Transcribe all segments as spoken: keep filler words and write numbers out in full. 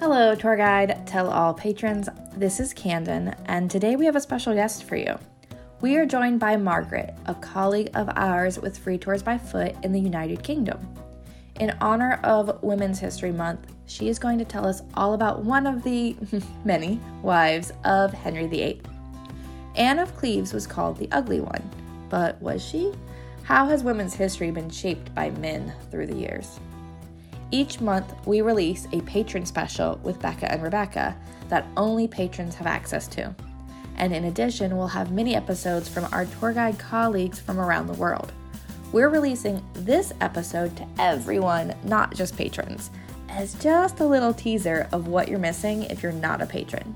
Hello, tour guide, tell all patrons. This is Candon, and today we have a special guest for you. We are joined by Margaret, a colleague of ours with Free Tours by Foot in the United Kingdom. In honor of Women's History Month, she is going to tell us all about one of the many wives of Henry the Eighth. Anne of Cleves was called the Ugly One, but was she? How has women's history been shaped by men through the years? Each month, we release a patron special with Becca and Rebecca that only patrons have access to. And in addition, we'll have mini episodes from our tour guide colleagues from around the world. We're releasing this episode to everyone, not just patrons, as just a little teaser of what you're missing if you're not a patron.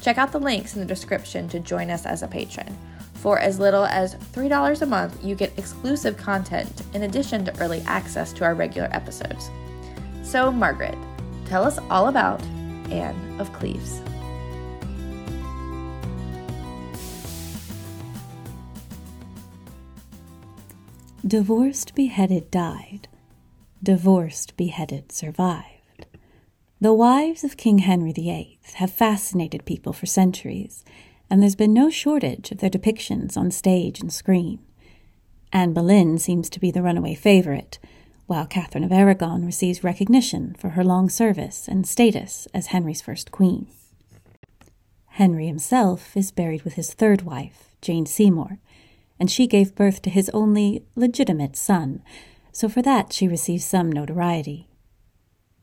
Check out the links in the description to join us as a patron. For as little as three dollars a month, you get exclusive content in addition to early access to our regular episodes. So, Margaret, tell us all about Anne of Cleves. Divorced, beheaded, died. Divorced, beheaded, survived. The wives of King Henry the Eighth have fascinated people for centuries, and there's been no shortage of their depictions on stage and screen. Anne Boleyn seems to be the runaway favorite, while Catherine of Aragon receives recognition for her long service and status as Henry's first queen. Henry himself is buried with his third wife, Jane Seymour, and she gave birth to his only legitimate son, so for that she receives some notoriety.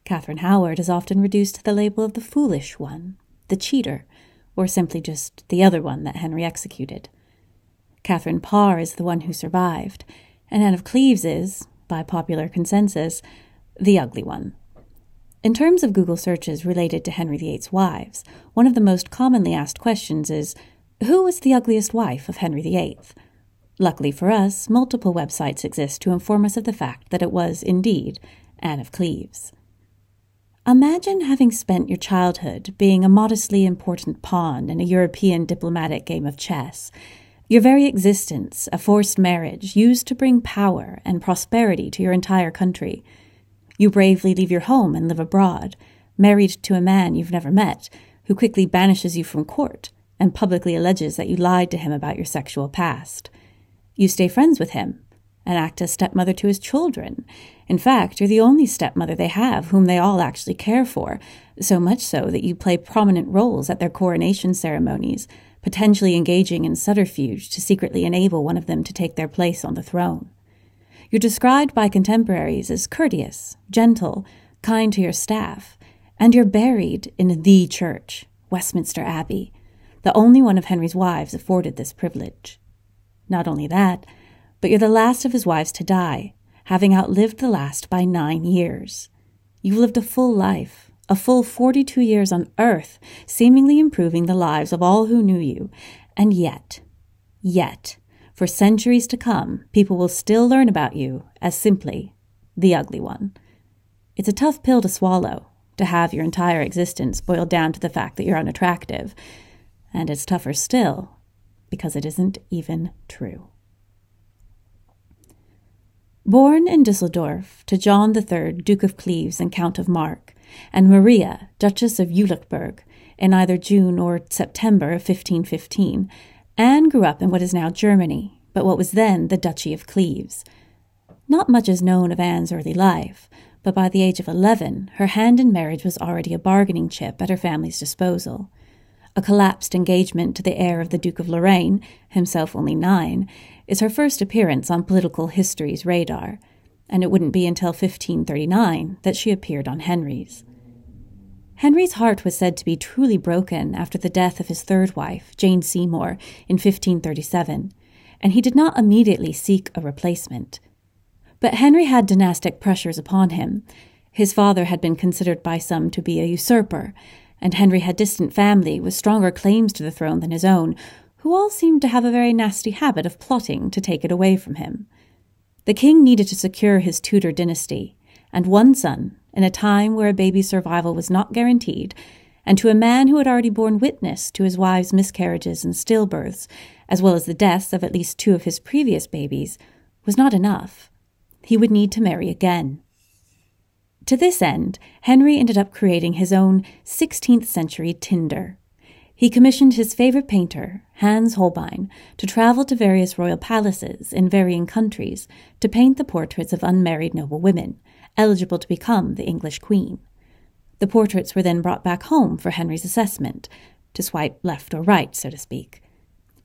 Catherine Howard is often reduced to the label of the foolish one, the cheater, or simply just the other one that Henry executed. Catherine Parr is the one who survived, and Anne of Cleves is, by popular consensus, the ugly one. In terms of Google searches related to Henry the Eighth's wives, one of the most commonly asked questions is, who was the ugliest wife of Henry the Eighth? Luckily for us, multiple websites exist to inform us of the fact that it was, indeed, Anne of Cleves. Imagine having spent your childhood being a modestly important pawn in a European diplomatic game of chess. Your very existence, a forced marriage, used to bring power and prosperity to your entire country. You bravely leave your home and live abroad, married to a man you've never met, who quickly banishes you from court and publicly alleges that you lied to him about your sexual past. You stay friends with him and act as stepmother to his children. In fact, you're the only stepmother they have whom they all actually care for, so much so that you play prominent roles at their coronation ceremonies, potentially engaging in subterfuge to secretly enable one of them to take their place on the throne. You're described by contemporaries as courteous, gentle, kind to your staff, and you're buried in the church, Westminster Abbey, the only one of Henry's wives afforded this privilege. Not only that, but you're the last of his wives to die, having outlived the last by nine years. You've lived a full life, a full forty-two years on earth, seemingly improving the lives of all who knew you. And yet, yet, for centuries to come, people will still learn about you as simply the ugly one. It's a tough pill to swallow, to have your entire existence boiled down to the fact that you're unattractive. And it's tougher still, because it isn't even true. Born in Düsseldorf to John the Third, Duke of Cleves and Count of Mark, and Maria, Duchess of Jülich-Berg, in either June or September of fifteen fifteen, Anne grew up in what is now Germany, but what was then the Duchy of Cleves. Not much is known of Anne's early life, but by the age of eleven, her hand in marriage was already a bargaining chip at her family's disposal. A collapsed engagement to the heir of the Duke of Lorraine, himself only nine, is her first appearance on political history's radar, and it wouldn't be until fifteen thirty-nine that she appeared on Henry's. Henry's heart was said to be truly broken after the death of his third wife, Jane Seymour, in fifteen thirty-seven, and he did not immediately seek a replacement. But Henry had dynastic pressures upon him. His father had been considered by some to be a usurper, and Henry had distant family with stronger claims to the throne than his own, who all seemed to have a very nasty habit of plotting to take it away from him. The king needed to secure his Tudor dynasty, and one son, in a time where a baby's survival was not guaranteed, and to a man who had already borne witness to his wife's miscarriages and stillbirths, as well as the deaths of at least two of his previous babies, was not enough. He would need to marry again. To this end, Henry ended up creating his own sixteenth century tinder. He commissioned his favorite painter, Hans Holbein, to travel to various royal palaces in varying countries to paint the portraits of unmarried noble women, eligible to become the English queen. The portraits were then brought back home for Henry's assessment, to swipe left or right, so to speak.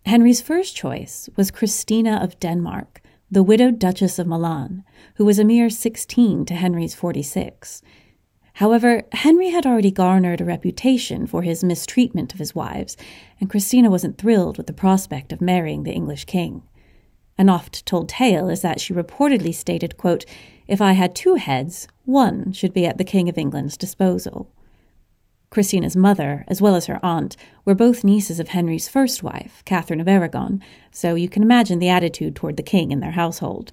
Henry's first choice was Christina of Denmark, the widowed Duchess of Milan, who was a mere sixteen to Henry's forty-six. However, Henry had already garnered a reputation for his mistreatment of his wives, and Christina wasn't thrilled with the prospect of marrying the English king. An oft-told tale is that she reportedly stated, quote, "If I had two heads, one should be at the King of England's disposal." Christina's mother, as well as her aunt, were both nieces of Henry's first wife, Catherine of Aragon, so you can imagine the attitude toward the king in their household.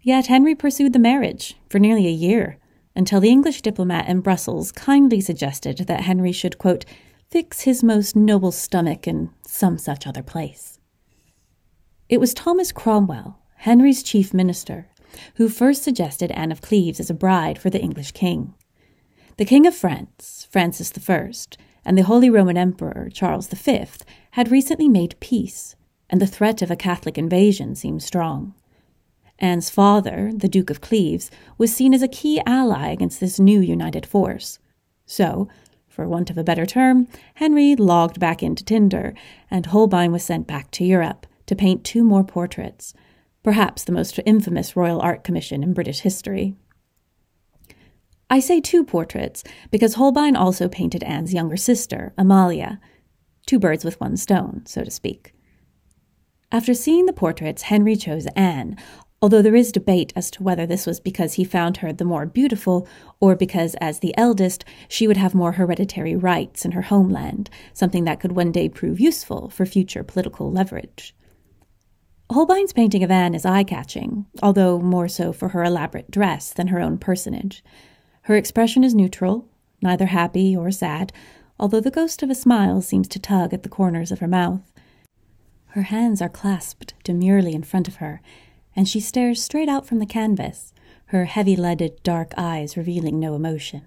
Yet Henry pursued the marriage for nearly a year, until the English diplomat in Brussels kindly suggested that Henry should, quote, "fix his most noble stomach in some such other place." It was Thomas Cromwell, Henry's chief minister, who first suggested Anne of Cleves as a bride for the English king. The King of France, Francis the First, and the Holy Roman Emperor, Charles the Fifth, had recently made peace, and the threat of a Catholic invasion seemed strong. Anne's father, the Duke of Cleves, was seen as a key ally against this new united force. So, for want of a better term, Henry logged back into tinder, and Holbein was sent back to Europe to paint two more portraits, perhaps the most infamous royal art commission in British history. I say two portraits because Holbein also painted Anne's younger sister, Amalia. Two birds with one stone, so to speak. After seeing the portraits, Henry chose Anne, although there is debate as to whether this was because he found her the more beautiful or because, as the eldest, she would have more hereditary rights in her homeland, something that could one day prove useful for future political leverage. Holbein's painting of Anne is eye-catching, although more so for her elaborate dress than her own personage. Her expression is neutral, neither happy or sad, although the ghost of a smile seems to tug at the corners of her mouth. Her hands are clasped demurely in front of her, and she stares straight out from the canvas, her heavy-lidded dark eyes revealing no emotion,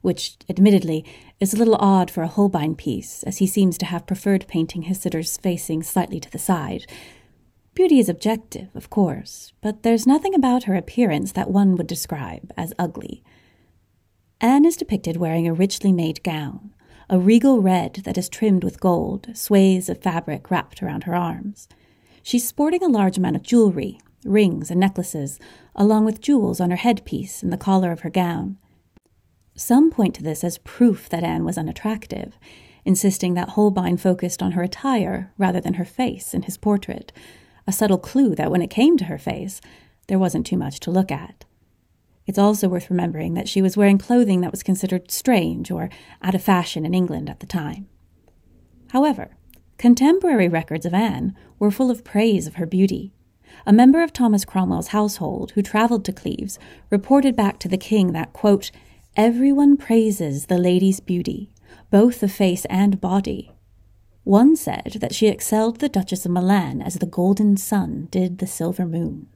which, admittedly, is a little odd for a Holbein piece, as he seems to have preferred painting his sitters facing slightly to the side. Beauty is objective, of course, but there's nothing about her appearance that one would describe as ugly. Anne is depicted wearing a richly made gown, a regal red that is trimmed with gold, swathes of fabric wrapped around her arms. She's sporting a large amount of jewelry, rings and necklaces, along with jewels on her headpiece and the collar of her gown. Some point to this as proof that Anne was unattractive, insisting that Holbein focused on her attire rather than her face in his portrait, a subtle clue that when it came to her face, there wasn't too much to look at. It's also worth remembering that she was wearing clothing that was considered strange or out of fashion in England at the time. However, contemporary records of Anne were full of praise of her beauty. A member of Thomas Cromwell's household who travelled to Cleves reported back to the king that, quote, "Everyone praises the lady's beauty, both of face and body." One said that she excelled the Duchess of Milan as the golden sun did the silver moon.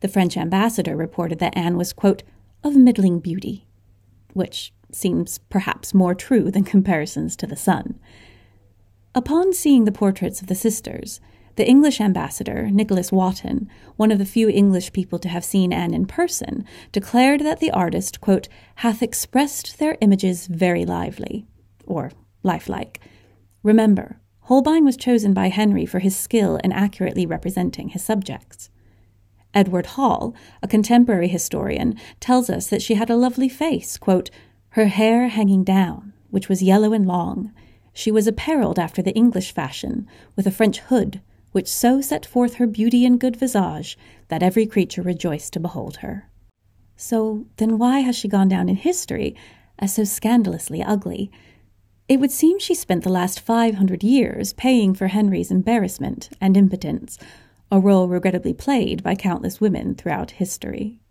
The French ambassador reported that Anne was, quote, "of middling beauty," which seems perhaps more true than comparisons to the sun. Upon seeing the portraits of the sisters, the English ambassador, Nicholas Wotton, one of the few English people to have seen Anne in person, declared that the artist, quote, "hath expressed their images very lively," or lifelike. Remember, Holbein was chosen by Henry for his skill in accurately representing his subjects. Edward Hall, a contemporary historian, tells us that she had a lovely face, quote, "her hair hanging down, which was yellow and long. She was apparelled after the English fashion, with a French hood, which so set forth her beauty and good visage that every creature rejoiced to behold her." So then why has she gone down in history as so scandalously ugly? It would seem she spent the last five hundred years paying for Henry's embarrassment and impotence, a role regrettably played by countless women throughout history.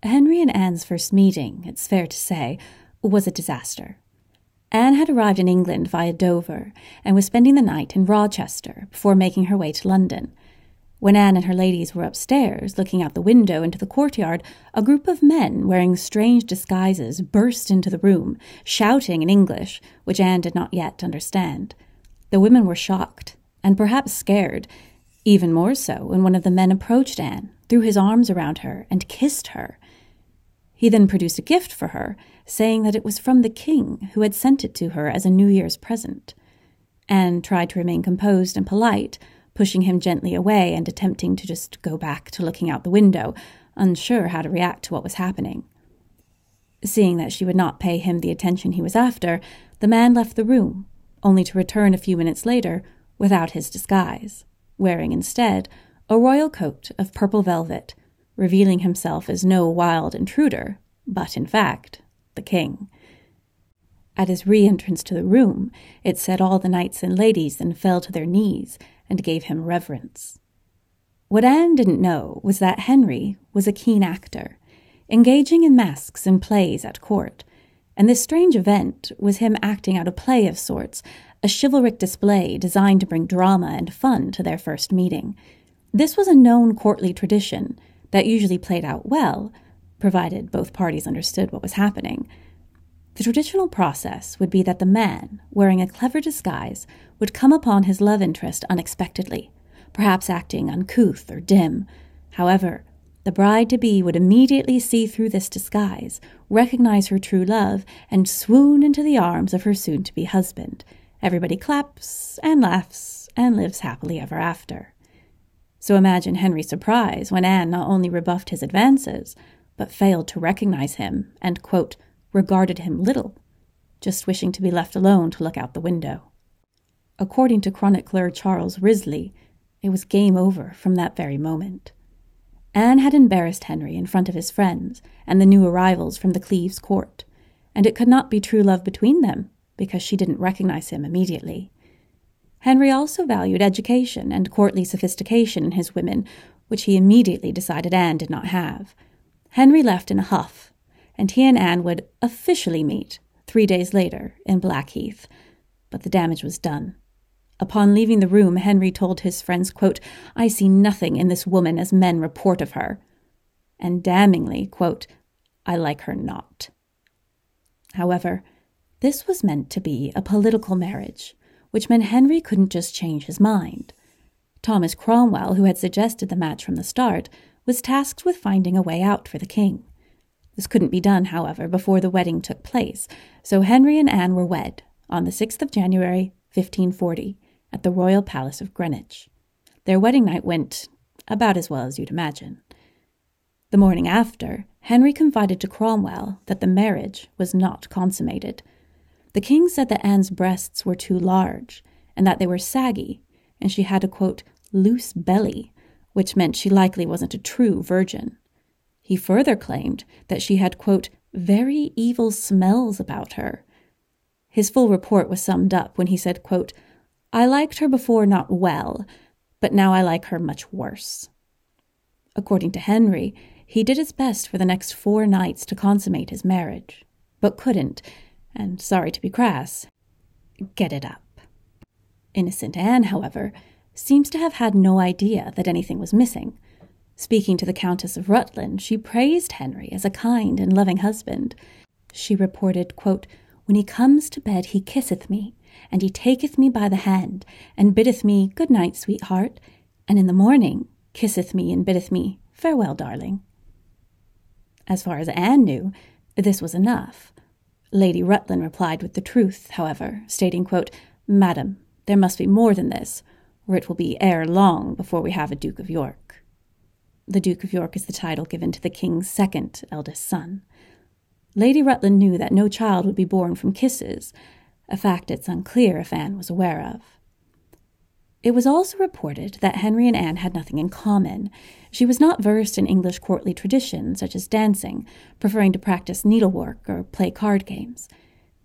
Henry and Anne's first meeting, it's fair to say, was a disaster. Anne had arrived in England via Dover and was spending the night in Rochester before making her way to London. When Anne and her ladies were upstairs, looking out the window into the courtyard, a group of men wearing strange disguises burst into the room, shouting in English, which Anne did not yet understand. The women were shocked, and perhaps scared, even more so when one of the men approached Anne, threw his arms around her, and kissed her. He then produced a gift for her, saying that it was from the king, who had sent it to her as a New Year's present. Anne tried to remain composed and polite, pushing him gently away and attempting to just go back to looking out the window, unsure how to react to what was happening. Seeing that she would not pay him the attention he was after, the man left the room, only to return a few minutes later without his disguise, wearing instead a royal coat of purple velvet, revealing himself as no wild intruder, but in fact, the king. At his re-entrance to the room, it set all the knights and ladies then fell to their knees and gave him reverence. What Anne didn't know was that Henry was a keen actor, engaging in masks and plays at court, and this strange event was him acting out a play of sorts, a chivalric display designed to bring drama and fun to their first meeting. This was a known courtly tradition that usually played out well, provided both parties understood what was happening. The traditional process would be that the man, wearing a clever disguise, would come upon his love interest unexpectedly, perhaps acting uncouth or dim. However, the bride-to-be would immediately see through this disguise, recognize her true love, and swoon into the arms of her soon-to-be husband. Everybody claps and laughs and lives happily ever after. So imagine Henry's surprise when Anne not only rebuffed his advances, but failed to recognize him and, quote, regarded him little, just wishing to be left alone to look out the window. According to chronicler Charles Risley, it was game over from that very moment. Anne had embarrassed Henry in front of his friends and the new arrivals from the Cleves court, and it could not be true love between them because she didn't recognize him immediately. Henry also valued education and courtly sophistication in his women, which he immediately decided Anne did not have. Henry left in a huff, and he and Anne would officially meet three days later in Blackheath, but the damage was done. Upon leaving the room, Henry told his friends, quote, I see nothing in this woman as men report of her. And damningly, quote, I like her not. However, this was meant to be a political marriage, which meant Henry couldn't just change his mind. Thomas Cromwell, who had suggested the match from the start, was tasked with finding a way out for the king. This couldn't be done, however, before the wedding took place, so Henry and Anne were wed on the sixth of January, fifteen forty. At the Royal Palace of Greenwich. Their wedding night went about as well as you'd imagine. The morning after, Henry confided to Cromwell that the marriage was not consummated. The king said that Anne's breasts were too large, and that they were saggy, and she had a, quote, loose belly, which meant she likely wasn't a true virgin. He further claimed that she had, quote, very evil smells about her. His full report was summed up when he said, quote, I liked her before not well, but now I like her much worse. According to Henry, he did his best for the next four nights to consummate his marriage, but couldn't, and sorry to be crass, get it up. Innocent Anne, however, seems to have had no idea that anything was missing. Speaking to the Countess of Rutland, she praised Henry as a kind and loving husband. She reported, quote, When he comes to bed, he kisseth me, and he taketh me by the hand, and biddeth me, Good night, sweetheart, and in the morning kisseth me and biddeth me, Farewell, darling. As far as Anne knew, this was enough. Lady Rutland replied with the truth, however, stating, quote, Madam, there must be more than this, or it will be ere long before we have a Duke of York. The Duke of York is the title given to the king's second eldest son. Lady Rutland knew that no child would be born from kisses, a fact it's unclear if Anne was aware of. It was also reported that Henry and Anne had nothing in common. She was not versed in English courtly traditions, such as dancing, preferring to practice needlework or play card games.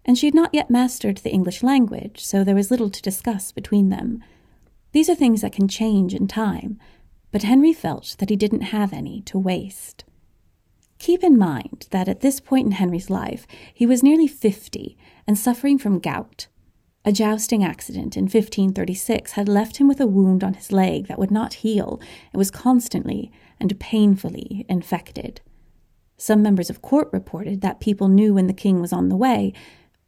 And she had not yet mastered the English language, so there was little to discuss between them. These are things that can change in time, but Henry felt that he didn't have any to waste. Keep in mind that at this point in Henry's life, he was nearly fifty, and suffering from gout. A jousting accident in fifteen thirty-six had left him with a wound on his leg that would not heal and was constantly and painfully infected. Some members of court reported that people knew when the king was on the way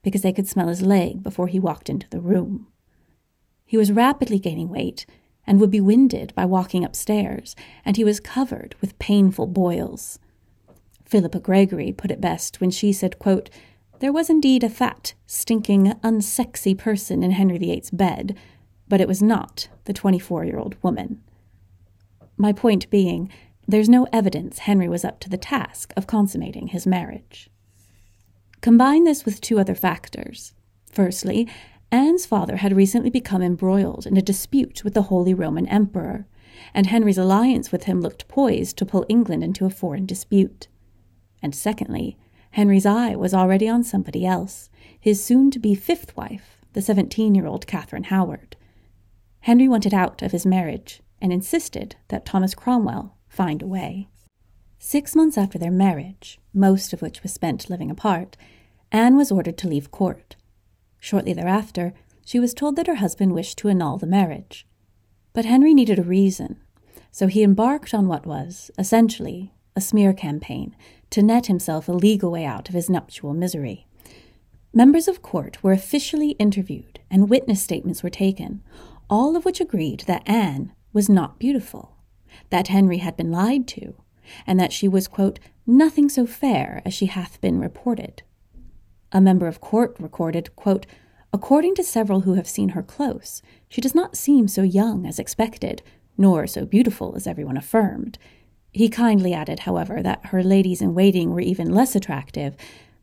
because they could smell his leg before he walked into the room. He was rapidly gaining weight and would be winded by walking upstairs, and he was covered with painful boils. Philippa Gregory put it best when she said, quote, "There was indeed a fat, stinking, unsexy person in Henry the Eighth's bed, but it was not the twenty-four-year-old woman." My point being, there's no evidence Henry was up to the task of consummating his marriage. Combine this with two other factors. Firstly, Anne's father had recently become embroiled in a dispute with the Holy Roman Emperor, and Henry's alliance with him looked poised to pull England into a foreign dispute. And secondly, Henry's eye was already on somebody else, his soon-to-be fifth wife, the seventeen-year-old Catherine Howard. Henry wanted out of his marriage and insisted that Thomas Cromwell find a way. Six months after their marriage, most of which was spent living apart, Anne was ordered to leave court. Shortly thereafter, she was told that her husband wished to annul the marriage. But Henry needed a reason, so he embarked on what was, essentially, a smear campaign to net himself a legal way out of his nuptial misery. Members of court were officially interviewed and witness statements were taken, all of which agreed that Anne was not beautiful, that Henry had been lied to, and that she was, quote, "nothing so fair as she hath been reported." A member of court recorded, quote, "According to several who have seen her close, she does not seem so young as expected, nor so beautiful as everyone affirmed." He kindly added, however, that her ladies-in-waiting were even less attractive,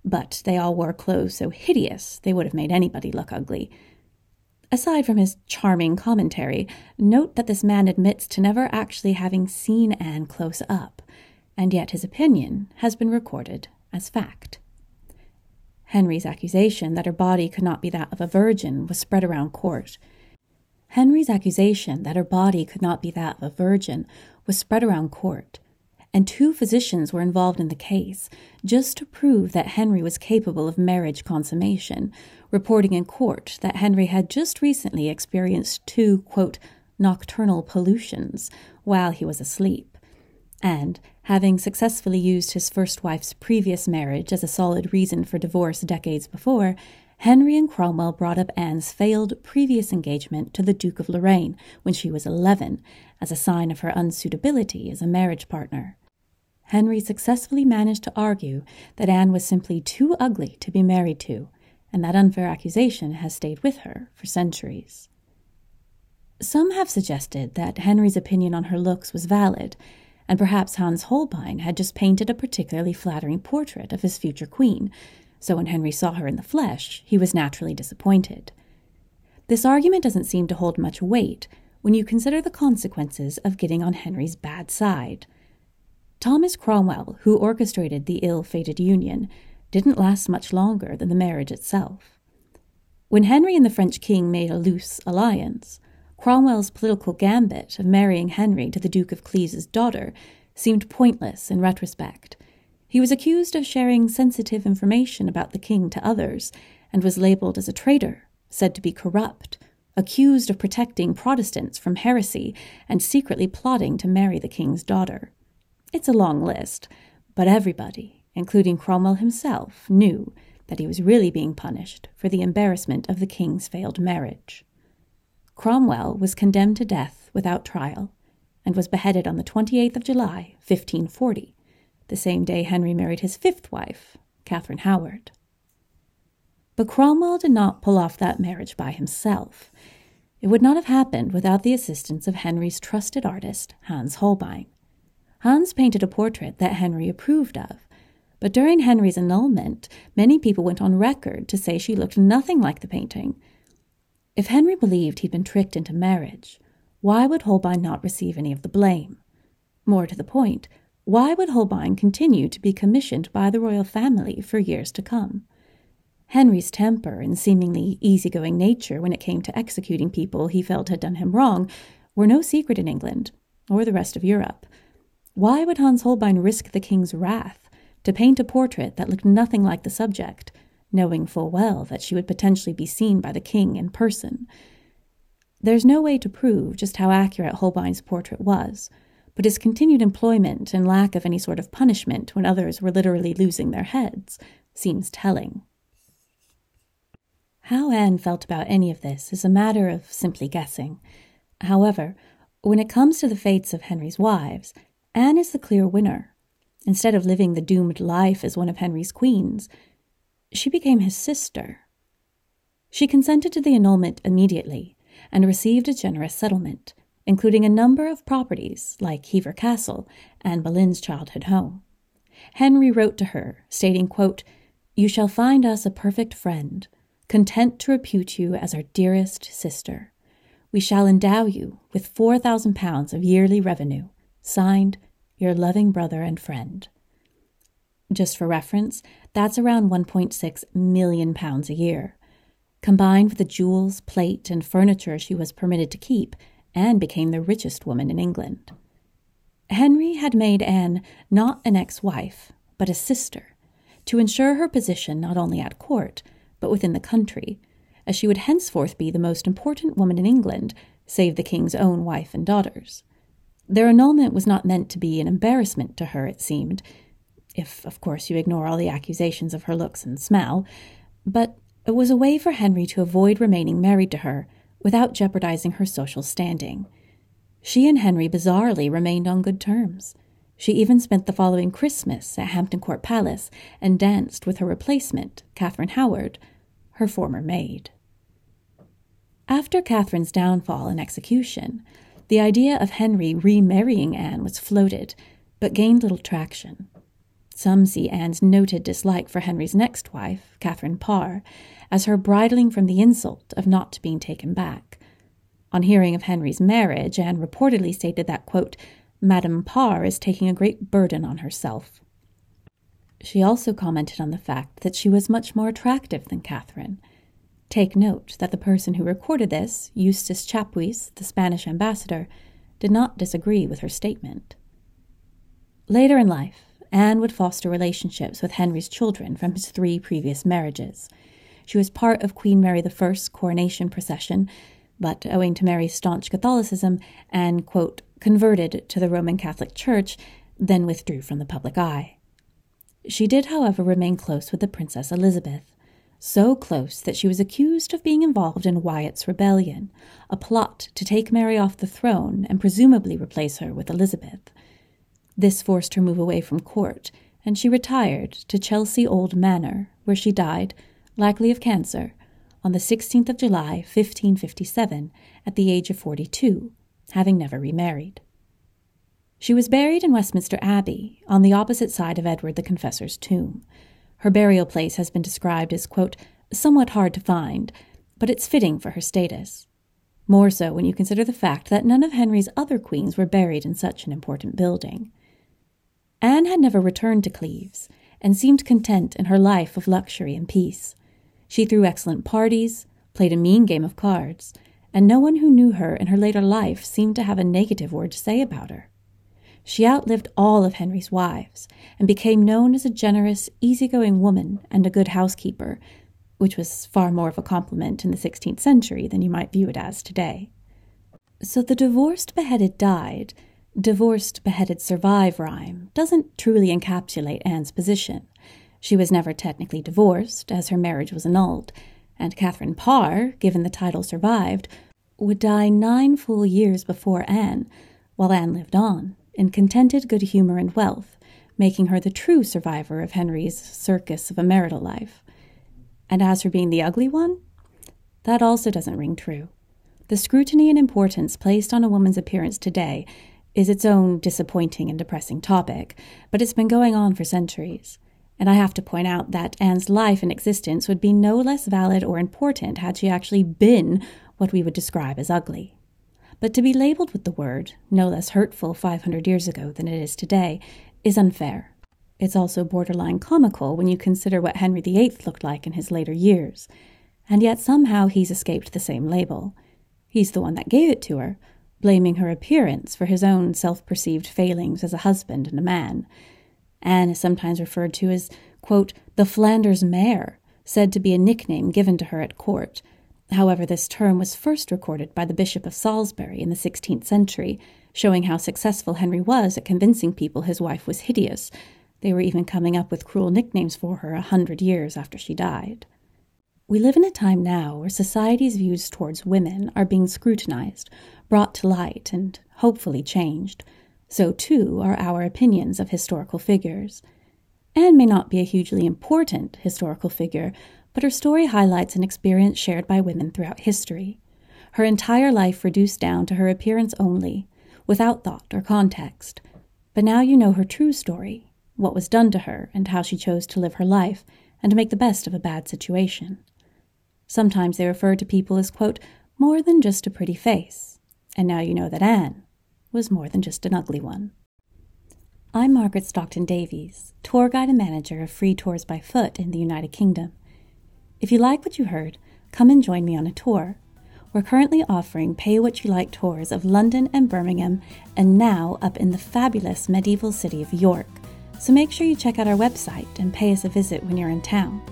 but they all wore clothes so hideous they would have made anybody look ugly. Aside from his charming commentary, note that this man admits to never actually having seen Anne close up, and yet his opinion has been recorded as fact. Henry's accusation that her body could not be that of a virgin was spread around court. Henry's accusation that her body could not be that of a virgin was spread around court, and two physicians were involved in the case, just to prove that Henry was capable of marriage consummation, reporting in court that Henry had just recently experienced two, quote, "nocturnal pollutions" while he was asleep, and, having successfully used his first wife's previous marriage as a solid reason for divorce decades before, Henry and Cromwell brought up Anne's failed previous engagement to the Duke of Lorraine when she was eleven, as a sign of her unsuitability as a marriage partner. Henry successfully managed to argue that Anne was simply too ugly to be married to, and that unfair accusation has stayed with her for centuries. Some have suggested that Henry's opinion on her looks was valid, and perhaps Hans Holbein had just painted a particularly flattering portrait of his future queen, so when Henry saw her in the flesh, he was naturally disappointed. This argument doesn't seem to hold much weight when you consider the consequences of getting on Henry's bad side. Thomas Cromwell, who orchestrated the ill-fated union, didn't last much longer than the marriage itself. When Henry and the French king made a loose alliance, Cromwell's political gambit of marrying Henry to the Duke of Cleves's daughter seemed pointless in retrospect. He was accused of sharing sensitive information about the king to others, and was labeled as a traitor, said to be corrupt, accused of protecting Protestants from heresy, and secretly plotting to marry the king's daughter. It's a long list, but everybody, including Cromwell himself, knew that he was really being punished for the embarrassment of the king's failed marriage. Cromwell was condemned to death without trial, and was beheaded on the twenty-eighth of July, fifteen forty, the same day Henry married his fifth wife, Catherine Howard. But Cromwell did not pull off that marriage by himself. It would not have happened without the assistance of Henry's trusted artist, Hans Holbein. Hans painted a portrait that Henry approved of, but during Henry's annulment, many people went on record to say she looked nothing like the painting. If Henry believed he'd been tricked into marriage, why would Holbein not receive any of the blame? More to the point, why would Holbein continue to be commissioned by the royal family for years to come? Henry's temper and seemingly easygoing nature when it came to executing people he felt had done him wrong were no secret in England or the rest of Europe. Why would Hans Holbein risk the king's wrath to paint a portrait that looked nothing like the subject knowing full well that she would potentially be seen by the king in person. There's no way to prove just how accurate Holbein's portrait was, but his continued employment and lack of any sort of punishment when others were literally losing their heads seems telling. How Anne felt about any of this is a matter of simply guessing. However, when it comes to the fates of Henry's wives, Anne is the clear winner. Instead of living the doomed life as one of Henry's queens, she became his sister. She consented to the annulment immediately and received a generous settlement, including a number of properties like Hever Castle, Anne Boleyn's childhood home. Henry wrote to her, stating, quote, "You shall find us a perfect friend, content to repute you as our dearest sister. We shall endow you with four thousand pounds of yearly revenue, signed, your loving brother and friend." Just for reference, that's around one point six million pounds a year. Combined with the jewels, plate, and furniture she was permitted to keep, Anne became the richest woman in England. Henry had made Anne not an ex-wife, but a sister, to ensure her position not only at court, but within the country, as she would henceforth be the most important woman in England, save the king's own wife and daughters. Their annulment was not meant to be an embarrassment to her, it seemed, if, of course, you ignore all the accusations of her looks and smell, but it was a way for Henry to avoid remaining married to her without jeopardizing her social standing. She and Henry bizarrely remained on good terms. She even spent the following Christmas at Hampton Court Palace and danced with her replacement, Catherine Howard, her former maid. After Catherine's downfall and execution, the idea of Henry remarrying Anne was floated, but gained little traction. Some see Anne's noted dislike for Henry's next wife, Catherine Parr, as her bridling from the insult of not being taken back. On hearing of Henry's marriage, Anne reportedly stated that, quote, "Madame Parr is taking a great burden on herself." She also commented on the fact that she was much more attractive than Catherine. Take note that the person who recorded this, Eustace Chapuis, the Spanish ambassador, did not disagree with her statement. Later in life, Anne would foster relationships with Henry's children from his three previous marriages. She was part of Queen Mary the First's coronation procession, but owing to Mary's staunch Catholicism, Anne, quote, "converted to the Roman Catholic Church, then withdrew from the public eye." She did, however, remain close with the Princess Elizabeth, so close that she was accused of being involved in Wyatt's Rebellion, a plot to take Mary off the throne and presumably replace her with Elizabeth. This forced her move away from court, and she retired to Chelsea Old Manor, where she died, likely of cancer, on the sixteenth of July, fifteen fifty-seven, at the age of forty-two, having never remarried. She was buried in Westminster Abbey, on the opposite side of Edward the Confessor's tomb. Her burial place has been described as, quote, "somewhat hard to find, but it's fitting for her status," more so when you consider the fact that none of Henry's other queens were buried in such an important building. Anne had never returned to Cleves, and seemed content in her life of luxury and peace. She threw excellent parties, played a mean game of cards, and no one who knew her in her later life seemed to have a negative word to say about her. She outlived all of Henry's wives and became known as a generous, easygoing woman and a good housekeeper, which was far more of a compliment in the sixteenth century than you might view it as today. So the divorced beheaded died, divorced beheaded survive rhyme doesn't truly encapsulate Anne's position. She was never technically divorced, as her marriage was annulled, and Catherine Parr, given the title survived, would die nine full years before Anne, while Anne lived on, in contented good humor and wealth, making her the true survivor of Henry's circus of a marital life. And as for being the ugly one, that also doesn't ring true. The scrutiny and importance placed on a woman's appearance today is its own disappointing and depressing topic, but it's been going on for centuries. And I have to point out that Anne's life and existence would be no less valid or important had she actually been what we would describe as ugly. But to be labeled with the word, no less hurtful five hundred years ago than it is today, is unfair. It's also borderline comical when you consider what Henry the Eighth looked like in his later years. And yet somehow he's escaped the same label. He's the one that gave it to her, blaming her appearance for his own self-perceived failings as a husband and a man. Anne is sometimes referred to as, quote, "the Flanders mare, said to be a nickname given to her at court. However, this term was first recorded by the Bishop of Salisbury in the sixteenth century, showing how successful Henry was at convincing people his wife was hideous. They were even coming up with cruel nicknames for her a hundred years after she died. We live in a time now where society's views towards women are being scrutinized, brought to light, and hopefully changed. So, too, are our opinions of historical figures. Anne may not be a hugely important historical figure, but her story highlights an experience shared by women throughout history. Her entire life reduced down to her appearance only, without thought or context. But now you know her true story, what was done to her, and how she chose to live her life, and make the best of a bad situation. Sometimes they refer to people as, quote, more than just a pretty face. And now you know that Anne was more than just an ugly one. I'm Margaret Stockton-Davies, tour guide and manager of Free Tours by Foot in the United Kingdom. If you like what you heard, come and join me on a tour. We're currently offering pay-what-you-like tours of London and Birmingham, and now up in the fabulous medieval city of York. So make sure you check out our website and pay us a visit when you're in town.